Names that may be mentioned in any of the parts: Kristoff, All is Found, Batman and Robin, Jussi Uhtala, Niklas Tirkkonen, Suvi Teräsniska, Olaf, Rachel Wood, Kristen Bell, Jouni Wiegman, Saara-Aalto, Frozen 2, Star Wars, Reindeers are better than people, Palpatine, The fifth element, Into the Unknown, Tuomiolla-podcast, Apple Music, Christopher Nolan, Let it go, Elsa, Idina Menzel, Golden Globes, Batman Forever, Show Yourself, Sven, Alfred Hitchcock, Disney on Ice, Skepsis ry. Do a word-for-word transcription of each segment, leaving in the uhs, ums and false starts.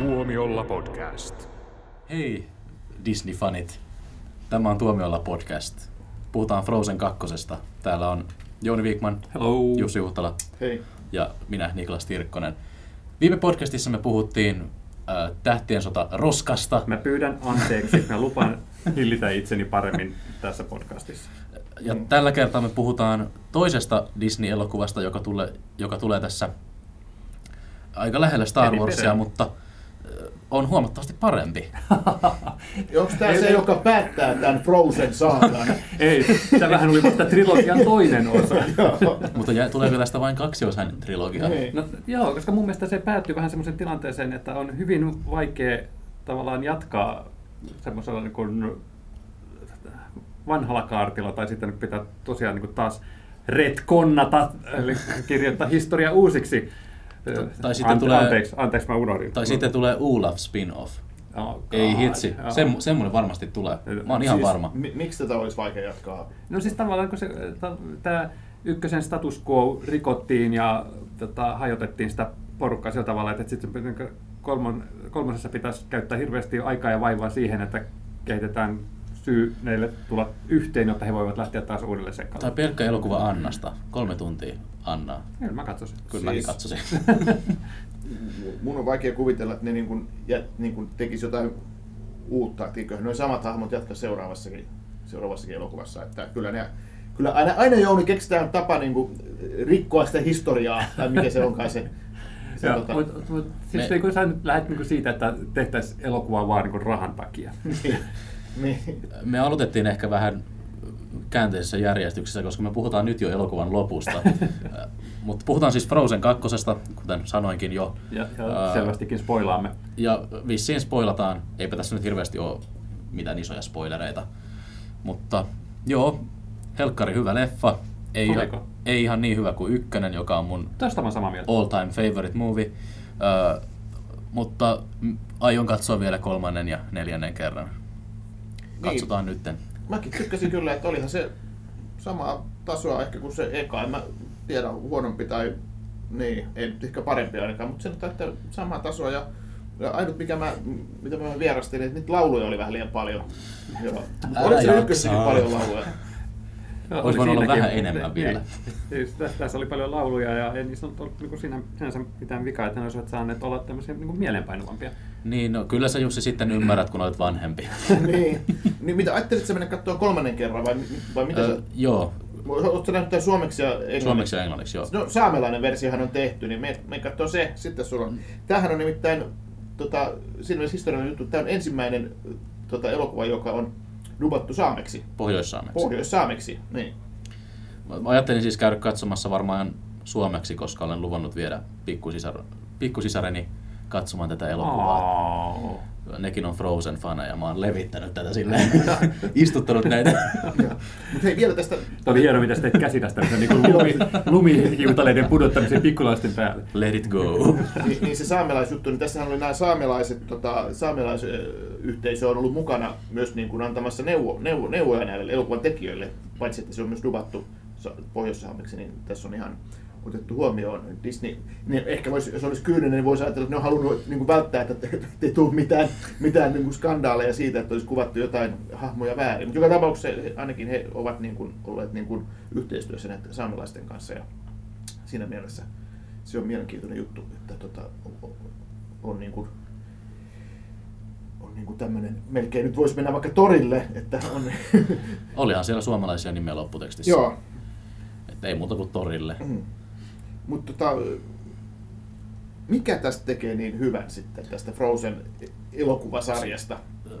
Tuomiolla-podcast. Hei Disney-fanit, tämä on Tuomiolla-podcast. Puhutaan Frozen kakkosesta. Täällä on Jouni Wiegman, hello. Jussi Uhtala hei. Ja minä Niklas Tirkkonen. Viime podcastissa me puhuttiin äh, Tähtien sota roskasta. Mä pyydän anteeksi, mä lupaan hillitä itseni paremmin tässä podcastissa. Ja mm. tällä kertaa me puhutaan toisesta Disney-elokuvasta, joka, tule, joka tulee tässä aika lähellä Star Warsia, mutta on huomattavasti parempi. Onko tämä se, joka päättää tämän Frozen-saagan? Ei, tämähän oli vasta trilogian toinen osa. Mutta tulee vielä sitä vain kaksiosainen trilogia. No, joo, koska mun mielestä se päättyy vähän semmoisen tilanteeseen, että on hyvin vaikea tavallaan jatkaa semmoisella niin kuin vanhalla kaartilla, tai sitten pitää tosiaan niin kuin taas retkonnata, eli kirjoittaa historia uusiksi. Tai sitten Ante, tulee anteeksi, anteeksi mä unohdin. Tai sitten tulee Olaf spin-off. Oh, ei hitsi. Oh. Sem, semmoinen varmasti tulee. Mä oon ihan siis, varma. M- miksi tätä olisi vaikea jatkaa? No siis tavallaan kun se tää ykkösen status quo rikottiin ja tota, hajotettiin sitä porukkaa sillä tavalla, että sitten kolmon, kolmosessa pitäisi käyttää hirveästi aikaa ja vaivaa siihen, että kehitetään syy näille tulla yhteen, jotta he voivat lähteä taas uudelleen sekkaan. Tai pelkkä elokuva Annasta. Kolme tuntia Annaa. Kyllä mä katsoisin. Kyllä siis... mä katsoisin. Mun on vaikea kuvitella, että ne niin kuin, niin kuin tekisi jotain uutta. Eiköhän nuo samat hahmot jatka seuraavassakin, seuraavassakin elokuvassa. Että kyllä, ne, kyllä aina, aina Jouni keksitään tapa niin kuin rikkoa sitä historiaa, tai mikä se onkaan se. Joo, tota... mutta mut, siis me... sä nyt lähdet niin siitä, että tehtäisiin elokuvaa vaan niin kuin rahan takia. Me aloitettiin ehkä vähän käänteisessä järjestyksessä, koska me puhutaan nyt jo elokuvan lopusta. Mutta puhutaan siis Frozen kakkosesta, kuten sanoinkin jo. Ja, ja selvästikin spoilaamme. Ja vissiin spoilataan. Eipä tässä nyt hirveästi ole mitään isoja spoilereita. Mutta joo, helkkari hyvä leffa. Ei, ihan, ei ihan niin hyvä kuin ykkönen, joka on mun all time favorite movie. Äh, mutta aion katsoa vielä kolmannen ja neljännen kerran. Katsotaan niin. Nytten. Mäkin tykkäsin kyllä, että olihan se samaa tasoa ehkä kuin se eka. En mä tiedä huonompi tai niin, ei ehkä parempi ainakaan, mutta sanotaan, että samaa tasoa. Ja, ja ainut mikä mä, mitä mä vierastelin, että niitä lauluja oli vähän liian paljon. Joo. Oliko se ykkössäkin paljon lauluja? No, olisi voinut olla vähän enemmän ne, vielä. Niin, tässä oli paljon lauluja ja ei niissä ollut niin sinä, sinänsä mitään vikaa, että ne olisivat saaneet olla tämmöisiä niin mielenpainuvampia. Niin, no kyllä sä Jussi sitten ymmärrät, kun olet vanhempi. niin. niin, mitä ajattelit sä mennä katsoa kolmannen kerran vai, vai mitä öö, sä? Joo. Oletko sä nähnyt suomeksi ja englanniksi? Suomeksi ja englanniksi, joo. No saamelainen versiohan on tehty, niin me, me katsoo se, sitten sulla on. Tämähän on nimittäin, tota, siinä mielessä historiallinen juttu, tämä on ensimmäinen tota, elokuva, joka on dubattu saameksi. Pohjoissaameksi. Pohjoissaameksi, niin. Mä ajattelin siis käydä katsomassa varmaan suomeksi, koska olen luvannut viedä pikkusisar- pikkusisareni katsomaan tätä elokuvaa. Oh. Nekin on Frozen-faneja, mä oon levittänyt tätä silleen, istuttanut näitä. Mut hei, vielä tästä... Tämä oli hieno, mitä sä teit käsi tästä, niin kuin lumi, lumihiutaleiden pudottamisen pikkulaisten päälle. Let it go. Ni, niin se saamelaisjuttu, niin tässähän oli nämä saamelaiset, tota, saamelaisyhteisö on ollut mukana myös niin kuin antamassa neuvo, neuvo, neuvoja näille elokuvan tekijöille, paitsi että se on myös dubattu pohjoissaameksi, niin tässä on ihan... otettu huomioon Disney, niin ehkä vois, jos olisi kyyninen, niin voisi ajatella, että ne on halunnut niin kuin välttää, että ei tule mitään, mitään niin kuin skandaaleja siitä, että olisi kuvattu jotain hahmoja väärin. Mutta joka tapauksessa ainakin he ovat niin kuin, olleet niin kuin yhteistyössä näiden saamelaisten kanssa ja siinä mielessä se on mielenkiintoinen juttu, että tota, on, on niin kuin, on niin kuin tämmöinen, melkein nyt voisi mennä vaikka torille, että on... Olihan siellä suomalaisia nimeä lopputekstissä. Joo. Että ei muuta kuin torille. Mm. Mutta tota, mikä tästä tekee niin hyvän sitten tästä Frozen-elokuvasarjasta? Öö,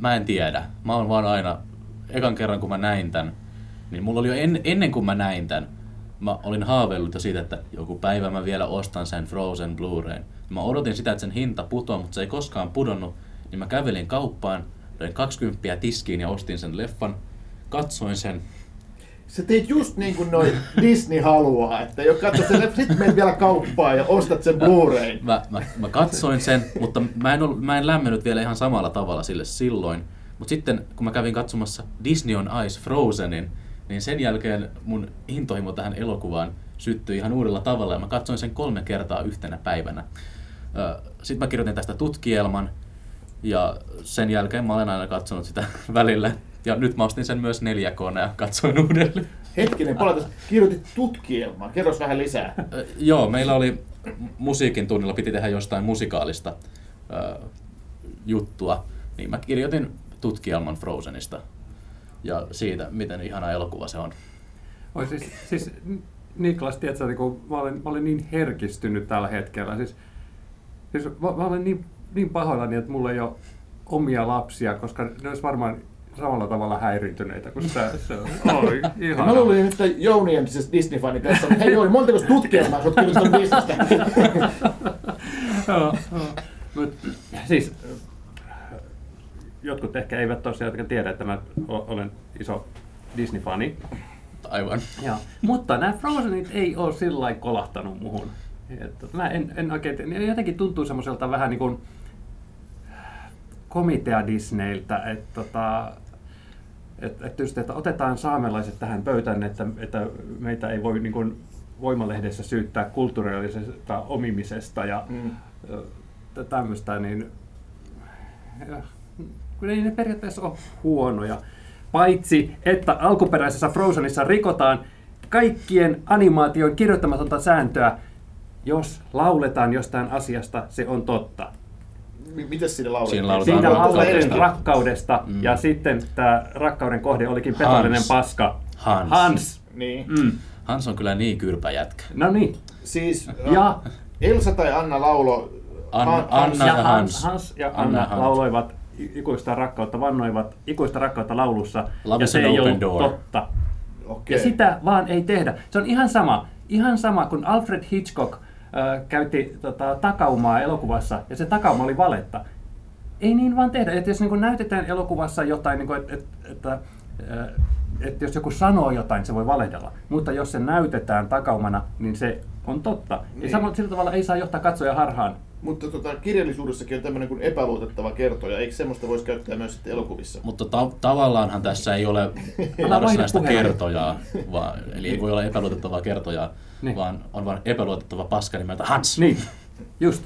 mä en tiedä. Mä oon vaan aina, ekan kerran kun mä näin tän, niin mulla oli jo en, ennen kuin mä näin tän, mä olin haaveillut jo siitä, että joku päivä mä vielä ostan sen Frozen Blu-rayn. Mä odotin sitä, että sen hinta putoaa, mutta se ei koskaan pudonnut. Niin mä kävelin kauppaan, löin kaksikymmentä tiskiin ja ostin sen leffan, katsoin sen. Sä teit just niin kuin noi Disney haluaa, että jos katsot sen, sit menet vielä kauppaan ja ostat sen Blu-rayn. Mä, mä, mä katsoin sen, mutta mä en, ollut, mä en lämmennyt vielä ihan samalla tavalla sille silloin. Mutta sitten kun mä kävin katsomassa Disney on Ice Frozenin, niin sen jälkeen mun intohimo tähän elokuvaan syttyi ihan uudella tavalla. Ja mä katsoin sen kolme kertaa yhtenä päivänä. Sitten mä kirjoitin tästä tutkielman ja sen jälkeen mä olen aina katsonut sitä välillä. Ja nyt mä ostin sen myös neljä K:nä ja katsoin uudelleen. Hetkinen, palataan. Kirjoitit tutkielmaa. Kerros vähän lisää. Joo, meillä oli musiikin tunnilla, piti tehdä jostain musikaalista ö, juttua. Niin mä kirjoitin tutkielman Frozenista ja siitä, miten ihana elokuva se on. Oi, siis, siis Niklas, tiedätkö, kun mä olen, mä olen niin herkistynyt tällä hetkellä. Siis, siis mä, mä olen niin, niin pahoillani, että mulla ei ole omia lapsia, koska ne olisi varmaan samalla tavalla häiriintyneitä kuin sä. Se oli ihana. Mä luulin nyt, että Jouni entisessä Disney-fani tässä, mutta hei Jouni, montako tutkielmaa, sä oot kirjoittanut Disneystä. Joo, mutta siis jotkut ehkä eivät tosiaan tiedä, että mä olen iso Disney-fani. Aivan. Ja, mutta nämä Frozenit ei ole sillä lailla kolahtanut muhun. Että mä en, en oikein, jotenkin tuntuu semmoiselta vähän niin kuin komitea Disneyltä, että, että, että, just, että otetaan saamelaiset tähän pöytään, että, että meitä ei voi niin kuin Voimalehdessä syyttää kulttuurillisesta omimisesta ja mm. tämmöistä, niin kun ei ne periaatteessa ole huonoja. Paitsi, että alkuperäisessä Frozenissa rikotaan kaikkien animaation kirjoittamatonta sääntöä, jos lauletaan jostain asiasta, se on totta. Mitäs siinä lauletaan? Siinä lauletaan rakkaudesta, mm. ja sitten tämä rakkauden kohde olikin petollinen paska. Hans. Hans. Niin. Mm. Hans on kyllä niin kyrpä jätkä. No niin. Siis ja Elsa tai Anna laulo... An- Hans, Anna ja Hans. Hans ja Anna, Anna lauloivat ikuista rakkautta, vannoivat ikuista rakkautta laulussa, Love ja se ei ole totta. Okay. Ja sitä vaan ei tehdä. Se on ihan sama, ihan sama kun Alfred Hitchcock äh, käytti tota, takaumaa elokuvassa, ja se takauma oli valetta. Ei niin vaan tehdä. Et jos niin kun näytetään elokuvassa jotain, niin että et, et, et, et jos joku sanoo jotain, se voi valehdella. Mutta jos se näytetään takaumana, niin se on totta. Niin. Ja samalla sillä tavalla ei saa johtaa katsoja harhaan. Mutta tota, kirjallisuudessakin on tämmöinen kuin epäluotettava kertoja, eikö semmoista voisi käyttää myös sitten elokuvissa? Mutta ta- tavallaanhan tässä ei ole varsinaista kertojaa, vaan, eli ei voi olla epäluotettavaa kertojaa, niin. Vaan on vain epäluotettava paska nimeltä Hans. Niin, just.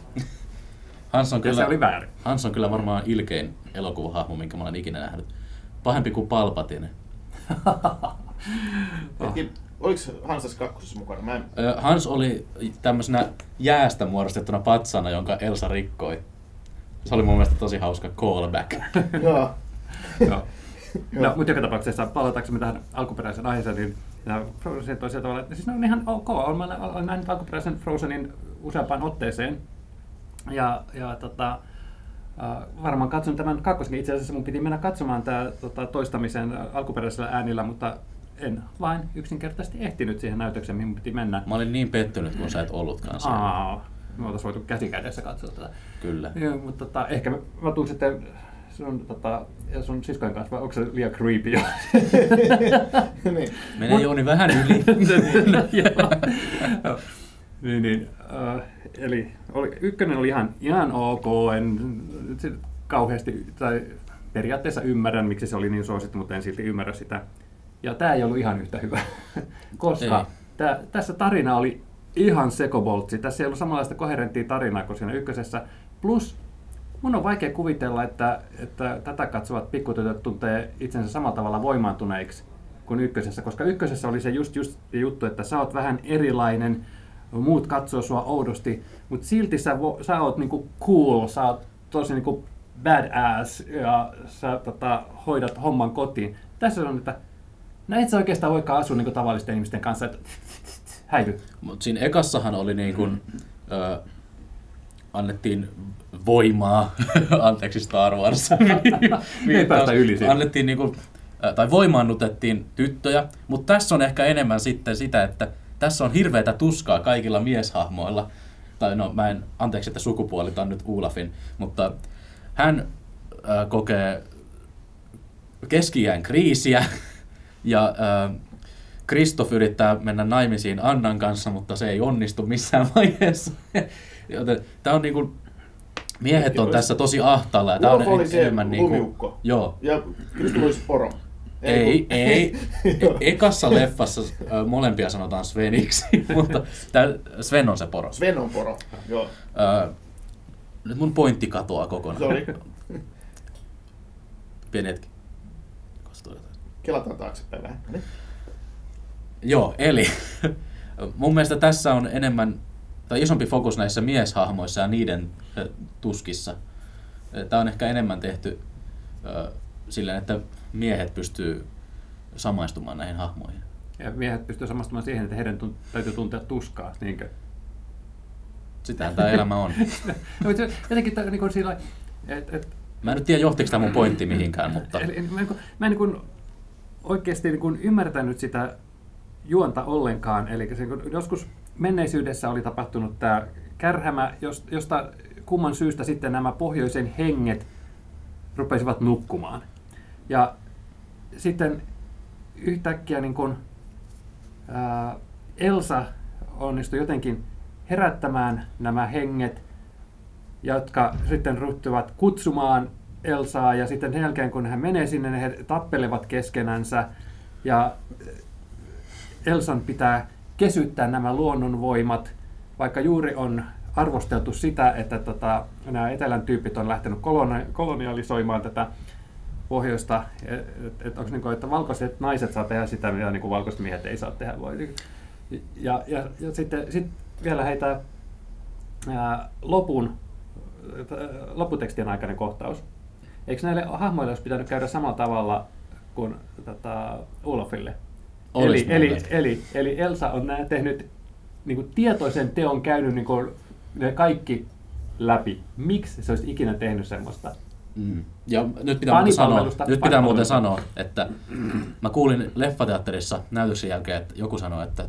Hans on kyllä, se oli väärin. Hans on kyllä varmaan ilkein elokuvahahmo, minkä mä olen ikinä nähnyt. Pahempi kuin Palpatine. oh. Oliko Hansas kakkosessa mukana? Mä en... Hans oli tämmöisenä jäästä muodostettuna patsana, jonka Elsa rikkoi. Se oli mun mielestä tosi hauska callback. Joo. no. no, mutta joka tapauksessa palataanko me tähän alkuperäisen aiheeseen, niin nämä Frozenit on sillä tavalla, että siis ne on ihan ok. Olen nähnyt alkuperäisen Frozenin useampaan otteeseen. Ja, ja tota, varmaan katson tämän kakkosenkin. Itse asiassa mun piti mennä katsomaan tämä tota, toistamisen alkuperäisellä äänillä, mutta en vain yksinkertaisesti ehtinyt siihen näytökseen, mihin piti mennä. Mä olin niin pettynyt, kun sä et ollutkaan siellä. Aa, me oltais voitu käsi kädessä katsoa tätä. Kyllä. Ja, mutta tota, ehkä mä, mä tuun sitten sun, tota, sun siskojen kanssa, vai onko se liian creepy? niin. Mene Mut... Jouni vähän yli. niin, niin. Uh, eli oli, ykkönen oli ihan, ihan ok, en sit kauheasti, tai periaatteessa ymmärrän, miksi se oli niin suosittu, mutta en silti ymmärrä sitä. Ja tämä ei ollut ihan yhtä hyvä, koska tää, tässä tarina oli ihan sekoboltsi. Tässä ei ollut samanlaista koherenttia tarinaa kuin siinä ykkösessä. Plus mun on vaikea kuvitella, että, että tätä katsovat pikkutytöt tuntee itsensä samalla tavalla voimaantuneiksi kuin ykkösessä. Koska ykkösessä oli se just, just juttu, että sä oot vähän erilainen, muut katsoo sua oudosti, mutta silti sä, vo, sä oot niinku cool, sä oot tosi niinku badass ja sä tota, hoidat homman kotiin. Tässä on, että no et sä oikeastaan voikaan asua niinku tavallisten ihmisten kanssa, että häivy. Mut siinä ekassahan oli niin kuin, ö, annettiin voimaa, anteeksi Star Wars. Ei päästä yli siitä. Annettiin niin kuin, tai voimaannutettiin tyttöjä, mutta tässä on ehkä enemmän sitten sitä, että tässä on hirveätä tuskaa kaikilla mieshahmoilla. Tai no mä en, anteeksi että sukupuoli on nyt Olafin, mutta hän ö, kokee keski-iän kriisiä. Ja äh, Kristoff yrittää mennä naimisiin Annan kanssa, mutta se ei onnistu missään vaiheessa. Joten tää on niinku miehet on tässä tosi ahtaalla ja tää on enemmän niinku joo. Ja Kristoff olisi poro. Ei, ei. ei. Ekassa leffassa äh, molempia sanotaan Sveniksi, mutta tää Sven on se poro. Sven on poro. Joo. Äh, Nyt mun pointti katoaa kokonaan. Sorry. Pieni hetki. Kelataan taaksepäin vähän. Niin. Joo, eli mun mielestä tässä on enemmän, tai isompi fokus näissä mieshahmoissa ja niiden tuskissa. Tämä on ehkä enemmän tehty äh, silleen, että miehet pystyy samaistumaan näihin hahmoihin. Ja miehet pystyy samaistumaan siihen, että heidän tunt- täytyy tuntea tuskaa, niinkö? Sitähän tämä elämä on. No, mutta jotenkin tämä niin on sillä että... Et... Mä en nyt tiedä, johtiko tämä mun pointti mihinkään, mutta... Eli, mä en, mä en niin kuin oikeasti niin kuin ymmärtänyt sitä juonta ollenkaan. Eli joskus menneisyydessä oli tapahtunut tämä kärhämä, josta kumman syystä sitten nämä pohjoisen henget rupesivat nukkumaan. Ja sitten yhtäkkiä niin kuin, ää, Elsa onnistui jotenkin herättämään nämä henget, jotka sitten ryhtyvät kutsumaan Elsaa, ja sitten sen jälkeen kun hän menee sinne, he tappelevat keskenänsä, ja Elsan pitää kesyttää nämä luonnonvoimat, vaikka juuri on arvosteltu sitä, että tota, nämä etelän tyypit on lähtenyt kolonialisoimaan tätä pohjoista, että et, niin että valkoiset naiset saa tehdä sitä, mitä niin valkoiset miehet ei saa tehdä. Voi. Ja, ja, ja sitten sit vielä heitä ää, lopun, lopputekstien aikainen kohtaus. Eikö näille hahmoille olisi pitänyt käydä samalla tavalla kuin tota, Olafille? Eli, eli, eli, eli Elsa on nää tehnyt niin kuin tietoisen teon, käynyt niin kuin ne kaikki läpi. Miksi se olisi ikinä tehnyt semmoista? Mm. Ja nyt pitää muuten sanoa, nyt pitää muuten sanoa, että mä kuulin leffateatterissa näytöksen jälkeen, että joku sanoi, että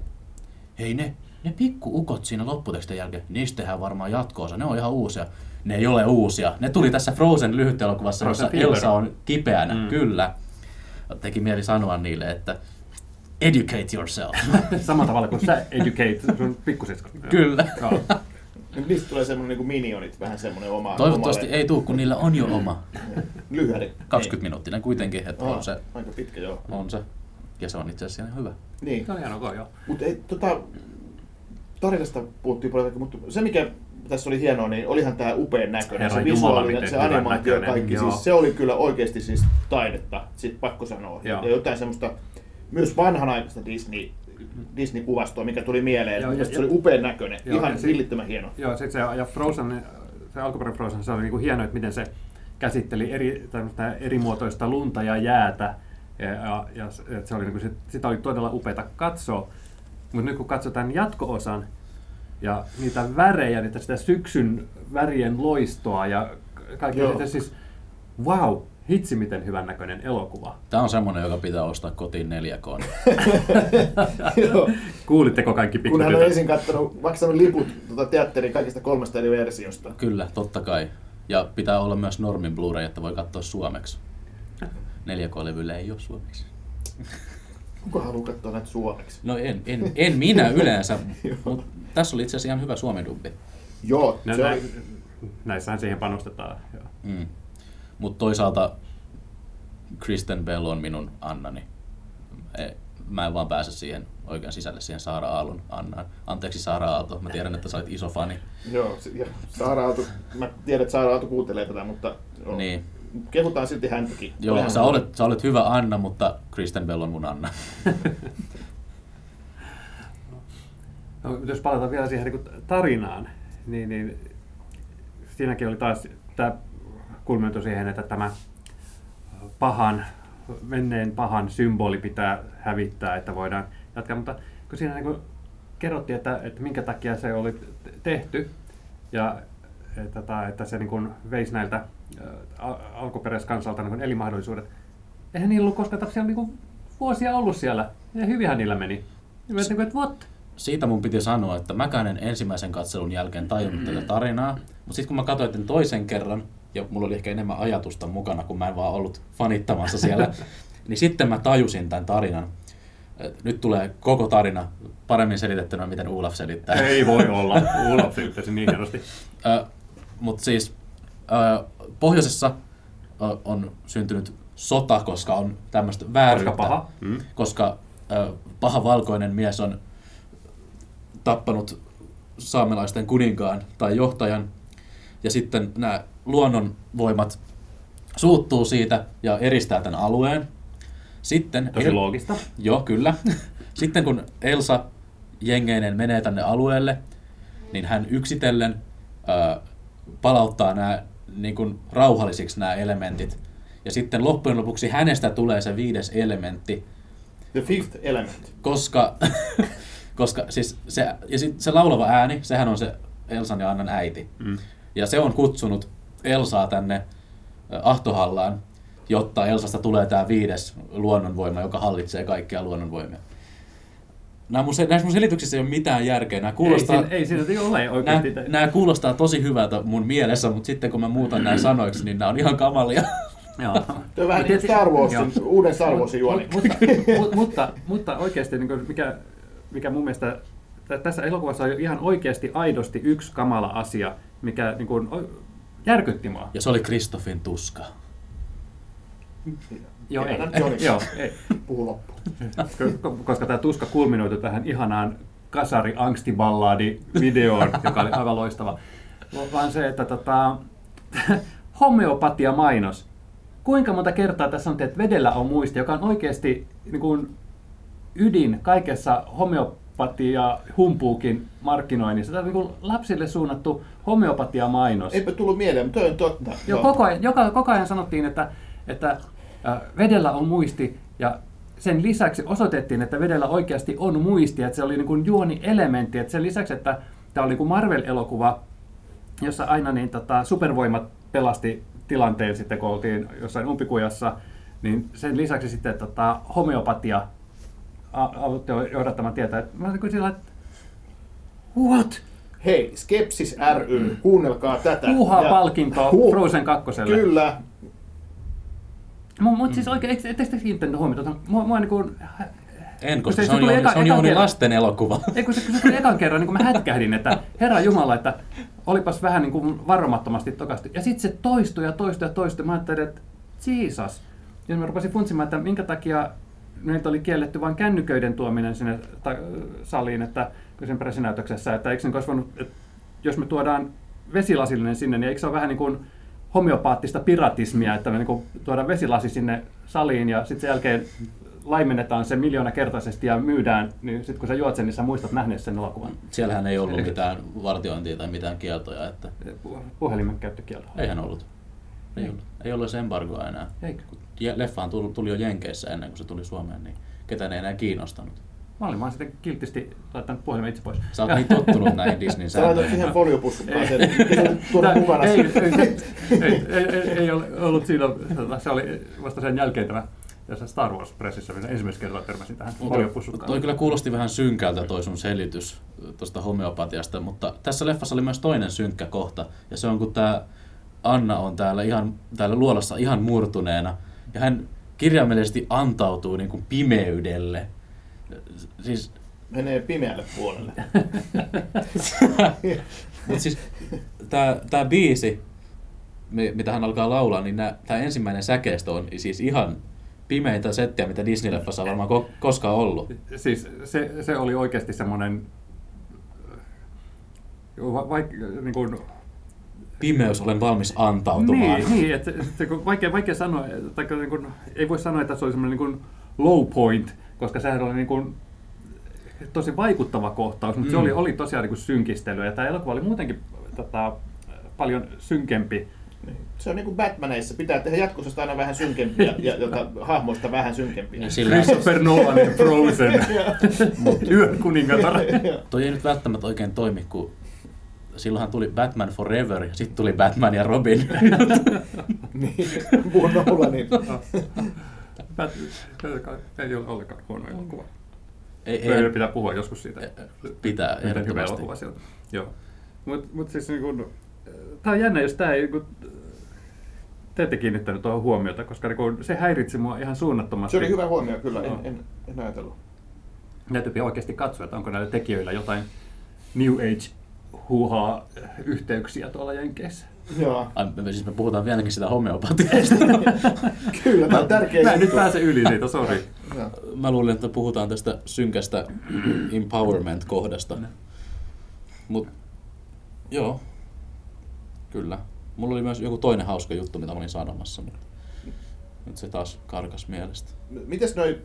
hei ne, ne pikkuukot siinä lopputekstin jälkeen, niistä tehdään varmaan jatkoosa, ne on ihan uusia. Ne ei ole uusia. Ne tuli tässä Frozen lyhytelokuvassa, jossa Elsa on kipeänä, mm. kyllä. Teki mieli sanoa niille, että educate yourself. Samalla tavalla kuin sä educate sun pikkusisko. Kyllä. No. Niistä tulee semmoinen niin kuin minionit, vähän semmoinen oma. Toivottavasti omalle. Ei tule, kun niillä on jo oma. Lyhyhde. kaksikymmentä minuuttinen kuitenkin, että Aha, on se. Aika pitkä, joo. On se. Ja se on itse asiassa ihan hyvä. Niin. Tämä oli ihan ok, joo. Mutta tota, tarinasta puhuttiin paljon, mutta se mikä tässä oli hienoa, niin olihan tämä upean näköinen, se visuaali, se animaatio ja kaikki. Siis se oli kyllä oikeasti siis taidetta, sit pakko sanoa. Joo. Ja jotain semmoista, myös vanhanaikaista Disney, Disney-kuvastoa, mikä tuli mieleen. Joo, ja, se oli upean näköinen, joo, ihan hillittömän hieno. Joo, se, ja Frozen, se alkuperäinen Frozen, se oli niinku hieno, että miten se käsitteli eri, erimuotoista lunta ja jäätä. Ja, ja, ja se oli, niinku, sit, sitä oli todella upeata katsoa. Mutta nyt kun katsotaan jatko-osan, ja niitä värejä, niitä sitä syksyn värien loistoa ja kaikkea sitä siis, wow, hitsi miten hyvän näköinen elokuva. Tämä on semmoinen, joka pitää ostaa kotiin neljä koo. Kuulitteko kaikki pikkutytöt? Kun hän on ensin katsonut, maksanut liput tuota teatteriin kaikista kolmesta eri versiosta. Kyllä, totta kai. Ja pitää olla myös normin Blu-ray, että voi katsoa suomeksi. neljä koo-levyllä ei ole suomeksi. Kuka haluaa katsoa näitä suomeksi? No en, en, en minä yleensä, mutta tässä oli itse asiassa ihan hyvä suomidubbi. Joo. No, nä, näissähän siihen panostetaan. Mm. Mutta toisaalta Kristen Bell on minun Annani. Mä en vaan pääse siihen oikean sisälle, siihen Saara-Aallon Annaan. Anteeksi Saara-Aalto, mä tiedän, että sä olet iso fani. Joo, Saara-Aalto, mä tiedän, että Saara-Aalto kuuntelee tätä, mutta... On. Niin. Kehutaan silti häntäkin. Joo, sä olet, sä olet hyvä Anna, mutta Kristen Bell on mun Anna. No, jos palataan vielä siihen niin tarinaan, niin, niin siinäkin oli taas tämä kulmioitu siihen, että tämä pahan, menneen pahan symboli pitää hävittää, että voidaan jatkaa. Mutta kun siinä niin kerrottiin, että, että minkä takia se oli tehty ja että, että se niin veisi näiltä alkuperäiskansalta niin elimahdollisuudet. Eihän niillä ollut koskaan tapsia niin vuosia ollut siellä. Ja hyvinhän niillä meni. Mä sanoin, että what? Siitä mun piti sanoa, että mäkään en ensimmäisen katselun jälkeen tajunnut mm-hmm. tätä tarinaa. Mutta sitten kun mä katsoin tämän toisen kerran, ja mulla oli ehkä enemmän ajatusta mukana, kun mä en vaan ollut fanittamassa siellä, niin sitten mä tajusin tämän tarinan. Nyt tulee koko tarina paremmin selitettynä, miten Olaf selittää. Ei voi olla. Olaf selittäisi niin hienosti. Mutta siis pohjoisessa on syntynyt sota, koska on tämmöistä vääryyttä. Koska paha. Mm. Koska paha valkoinen mies on tappanut saamelaisten kuninkaan tai johtajan. ja sitten nämä luonnonvoimat suuttuu siitä ja eristää tämän alueen. Sitten tosi El- loogista. Joo, kyllä. Sitten kun Elsa jengeinen menee tänne alueelle, niin hän yksitellen äh, palauttaa nämä niin kuin rauhallisiksi nämä elementit. Ja sitten loppujen lopuksi hänestä tulee se viides elementti. The fifth element. Koska, koska siis se, ja sit se laulava ääni, sehän on se Elsan ja Annan äiti. Mm. Ja se on kutsunut Elsaa tänne Ahtohallaan, jotta Elsasta tulee tämä viides luonnonvoima, joka hallitsee kaikkia luonnonvoimia. Nämä mun, näissä mun selityksissä ei ole mitään järkeä. Nämä kuulostaa, ei siinä ole oikeasti. Nämä, nämä kuulostaa tosi hyvältä mun mielessä, mutta sitten kun mä muutan nämä sanoiksi, niin nämä on ihan kamalia. Joo. Tämä on vähän niin Star Warsin, uuden Star Warsin juoni. Mutta, mutta, mutta, mutta oikeasti, mikä, mikä mun mielestä tässä elokuvassa on ihan oikeasti aidosti yksi kamala asia, mikä niin kuin järkytti mua. Ja se oli Christophin tuska. Joo, ei. Joo, ei. Puhu loppuun. Koska tämä tuska kulminoitui tähän ihanaan kasari-angstiballadi-videoon, joka oli aivan loistava. Vaan se, että tota, homeopatia-mainos. Kuinka monta kertaa tässä on, että vedellä on muisti, joka on oikeasti niin kuin ydin kaikessa homeopatia humpuukin markkinoinnissa. Tämä on niin kuin lapsille suunnattu homeopatiamainos. Eipä tullut mieleen, mutta toi on totta. Jo, koko, ajan, joka, koko ajan sanottiin, että, että vedellä on muisti ja sen lisäksi osoitettiin, että vedellä oikeasti on muisti. Että se oli niin kuin juonielementti. Että sen lisäksi, että tämä oli niin kuin Marvel-elokuva, jossa aina niin, tota, supervoimat pelasti tilanteen sitten, kun oltiin jossain umpikujassa, niin sen lisäksi sitten tota, homeopatia johdattamaan tietää. Mä olin sillä, että what? Hei, Skepsis ry, kuunnelkaa tätä. Huuhaa ja palkintoa huh. Frozen kakkoselle. Kyllä. Mutta siis oikein, etteikö te kiinnittänyt huomiota? Mua, mua niin kuin, en, koska se, se on juuri lasten elokuva. Ei, kun se, kun se tuli ekan kerran, niin kun mä hätkähdin, että herra jumala, että olipas vähän niin kuin varomattomasti tokasti. Ja sitten se toistui ja toistui ja toistui. Mä ajattelin, että Jesus. Ja mä rupesin funtsimaan, että minkä takia meiltä oli kielletty vain kännyköiden tuominen sinne ta- saliin, että sen pressinäytöksessä, että eikö olisi voinut, että jos me tuodaan vesilasillinen sinne, niin eikö se ole vähän niin kuin homeopaattista piratismia, että me niin kuin tuodaan vesilasi sinne saliin ja sitten sen jälkeen laimennetaan se miljoonakertaisesti ja myydään, niin sitten kun sä juot sen, niin sä muistat nähneet sen elokuvan. Siellähän ei ollut mitään vartiointia tai mitään kieltoja. Että puhelimen käyttökieltoja. Eihän ollut. Ei, ei ollut. Ei ollut se embargoa enää. Eikö? Leffa tuli jo Jenkeissä ennen kuin se tuli Suomeen, niin ketään ei enää kiinnostanut. Mä olin vaan sitten kiltisti laittanut puhelimen itse pois. Sä oot niin tottunut näihin Disneyn sääntöihin. Sä laitat siihen voliopussun pääseen, että tuoda mukana. Ei, ei, ei, ei, ei ollut siinä, se oli vasta sen jälkeen tämä. Tässä Star Wars-pressissä minä ensimmäistä kertaa törmäsin tähän poliopussukaan. Toi kyllä kuulosti vähän synkältä toi sun selitys tuosta homeopatiasta, mutta tässä leffassa oli myös toinen synkkä kohta. Ja se on, kun tää Anna on täällä, ihan, täällä luolassa ihan murtuneena. Ja hän kirjaimellisesti antautuu niin kuin pimeydelle. Siis menee pimeälle puolelle. Mutta siis tää, tää biisi, mitä hän alkaa laulaa, niin nää, tää ensimmäinen säkeistö on siis ihan pimeintä settiä, mitä Disney-leffassa on varmaan ko- koskaan ollut. Siis se, se oli oikeasti semmoinen va- vaik- niin kuin pimeys, olen valmis antautumaan. Niin, niin että se, vaikea, vaikea sanoa, tai niin kuin, ei voi sanoa, että se oli semmoinen niin kuin low point, koska sehän oli niin kuin tosi vaikuttava kohtaus, mutta mm. se oli, oli tosiaan niin kuin synkistelyä. Ja tämä elokuva oli muutenkin tota, paljon synkempi. Se on niin kuin Batmaneissa, pitää tehdä jatkossa aina vähän synkempiä ja jota, hahmoista vähän synkempiä. Christopher Nolan ja Frozen, yön kuningatar. Toi ei nyt välttämättä oikein toimi, kun silloinhan tuli Batman Forever ja sitten tuli Batman ja Robin. Niin, huono olla niin. Ei ole ollenkaan huono elokuva. Meillä pitää puhua joskus siitä. Pitää, ehdottomasti. Mutta mut siis niin kuin tämä on jännä, jos tämä ei, kun te ette kiinnittänyt tuohon huomiota, koska se häiritsi mua ihan suunnattomasti. Se oli hyvä huomio, kyllä, en, en, en ajatellut. Täytyypi oikeasti katsoa, että onko näillä tekijöillä jotain New Age-huuhaa yhteyksiä tuolla Jenkeissä. Joo. Ai, me, siis me puhutaan vieläkin sitä homeopatiasta. Kyllä, tämä on tärkeä. Mä en nyt pääse yli siitä, sori. Mä luulin, että puhutaan tästä synkästä empowerment-kohdasta. Mut, joo. kyllä. Mulla oli myös joku toinen hauska juttu, mitä mä olin sanomassa, mutta nyt se taas karkas mielestä. Mites noi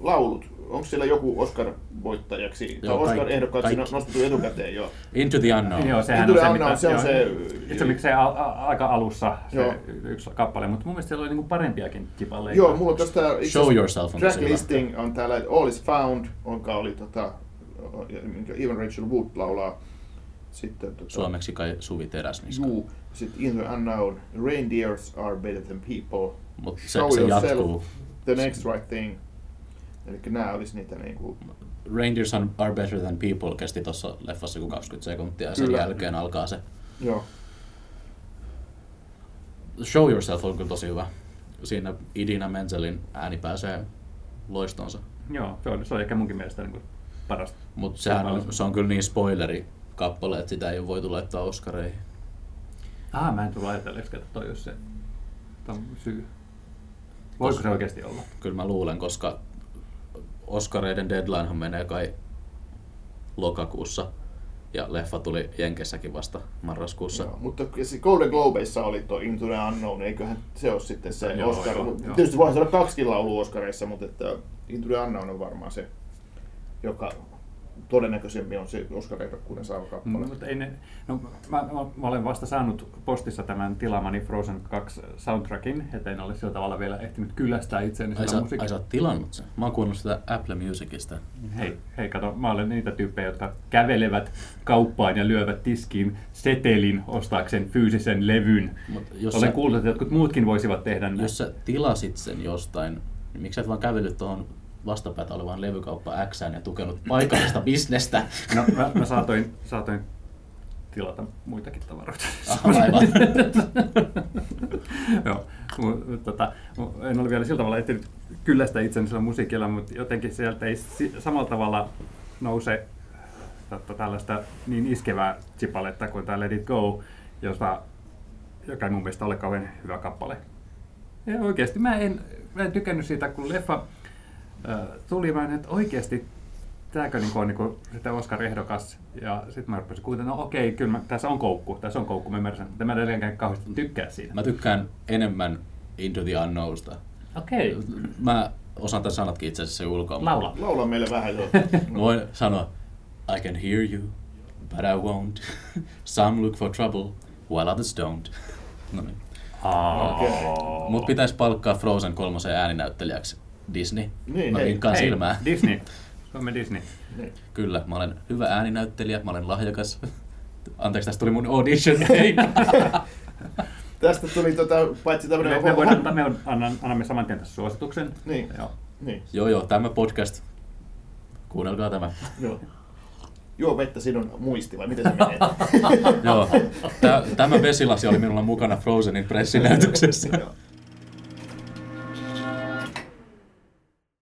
laulut? Onko siellä joku Oscar-voittajaksi? Joo, tai Oscar-ehdokkaaksi nostettu etukäteen, joo. Into the Unknown. Joo, sehän Into the Unknown, on se, mitä, se on se... Itse miksi se a, a, aika alussa se joo. yksi kappale, mutta mun mielestä siellä oli niinku parempiakin kipaleita. Joo, mulla on tästä... Show Yourself on track listing on täällä, että All is Found, jonka oli tota... Even Rachel Wood laulaa. Sitten, tota, suomeksi kai Suvi Teräsniska. Juu. Sitten Into the Unknown, Reindeers are better than people. Mut se, Show se Yourself, jatkuu. The next right thing. Elikkä nää olis niitä niinku... Reindeers are better than people kesti tossa leffassa kuin kaksikymmentä sekuntia ja sen kyllä. jälkeen alkaa se. Joo. Show Yourself on kyllä tosi hyvä. Siinä Idina Menzelin ääni pääsee loistonsa. Joo, se on, se on ehkä munkin mielestä niinku paras. Mut sehän on, se on kyllä niin spoileri kappale, että sitä ei ole voitu laittaa Oscareihin. Ah, mä en tullut ajatelleeksi, että toi jos se on syy. Voiko se oikeasti olla? Kyllä mä luulen, koska Oscareiden deadlinehan menee kai lokakuussa ja leffa tuli Jenkessäkin vasta marraskuussa. Joo, mutta Golden Globeissa oli tuo Into the Unknown, eiköhän se ole sitten se joo, Oscar. Joo, tietysti voihan saada kaksikin laulua Oscareissa, mutta että Into the Unknown on varmaan se, joka todennäköisemmin on se Oscar-ehdokkuuden saava kappale. Mm, mutta ei ne, no, mä, mä olen vasta saanut postissa tämän tilamani Frozen kaksi soundtrackin, et en ole sillä tavalla vielä ehtinyt kylästää itseäni sillä musiikilla. Ai sä oot tilannut sen? Mä oon kuunnellut sitä Apple Musicista. Hei, hei kato, mä olen niitä tyyppejä, jotka kävelevät kauppaan ja lyövät tiskiin setelin ostaakseen fyysisen levyn. Olen sä, kuullut, että jotkut muutkin voisivat tehdä näin. Jos sä tilasit sen jostain, niin miksi sä et vaan kävellyt tuohon vastapäätä olevaan levykauppa X:ään ja tukenut paikallista bisnestä. No mä, mä saatoin, saatoin tilata muitakin tavaroita. Ah, aivan. Joo, mut, tota, en ole vielä sillä tavalla ehtinyt kyllästä itseni sillä musiikilla, mutta jotenkin sieltä ei samalla tavalla nouse tota, tällaista niin iskevää chipaletta kuin tämä Let it go, josta, joka ei mun mielestä ole kauhean hyvä kappale. Ja oikeasti mä en, mä en tykännyt siitä, kun leffa tuli mä nyt oikeesti, tääkö niinku on niinku sitten Oscar-ehdokas, ja sitten mä rupesin kuitenkin, no okei, kyllä mä, tässä on koukku, tässä on koukku, mä ymmärrän, mutta mä en edelleenkään kauheasti tykkää siitä. Mä tykkään enemmän Into the Unknownsta. Okei. Okay. Mä osaan tämän sanatkin itse asiassa ulkoa. Laula. Laula meille vähän joo. Voin sanoa, I can hear you, but I won't. Some look for trouble, while others don't. No niin. Okay. Mut pitäis palkkaa Frozen kolmosen ääninäyttelijäksi. Disney. Niin, mä vinkkaan silmään. Disney. Suomen Disney. Niin. Kyllä, mä olen hyvä ääninäyttelijä, mä olen lahjakas. Anteeksi, tästä tuli mun audition. Tästä tuli tota, paitsi tämmöinen... Me, me voidaan antaa, me annamme saman tien tässä suosituksen. Niin. Joo. Niin. Joo, joo, tämä podcast. Kuunnelkaa tämä. Joo. Juo vettä sinun muisti, vai miten se menee? Joo. Tämä vesilasi oli minulla mukana Frozenin pressinäytöksessä.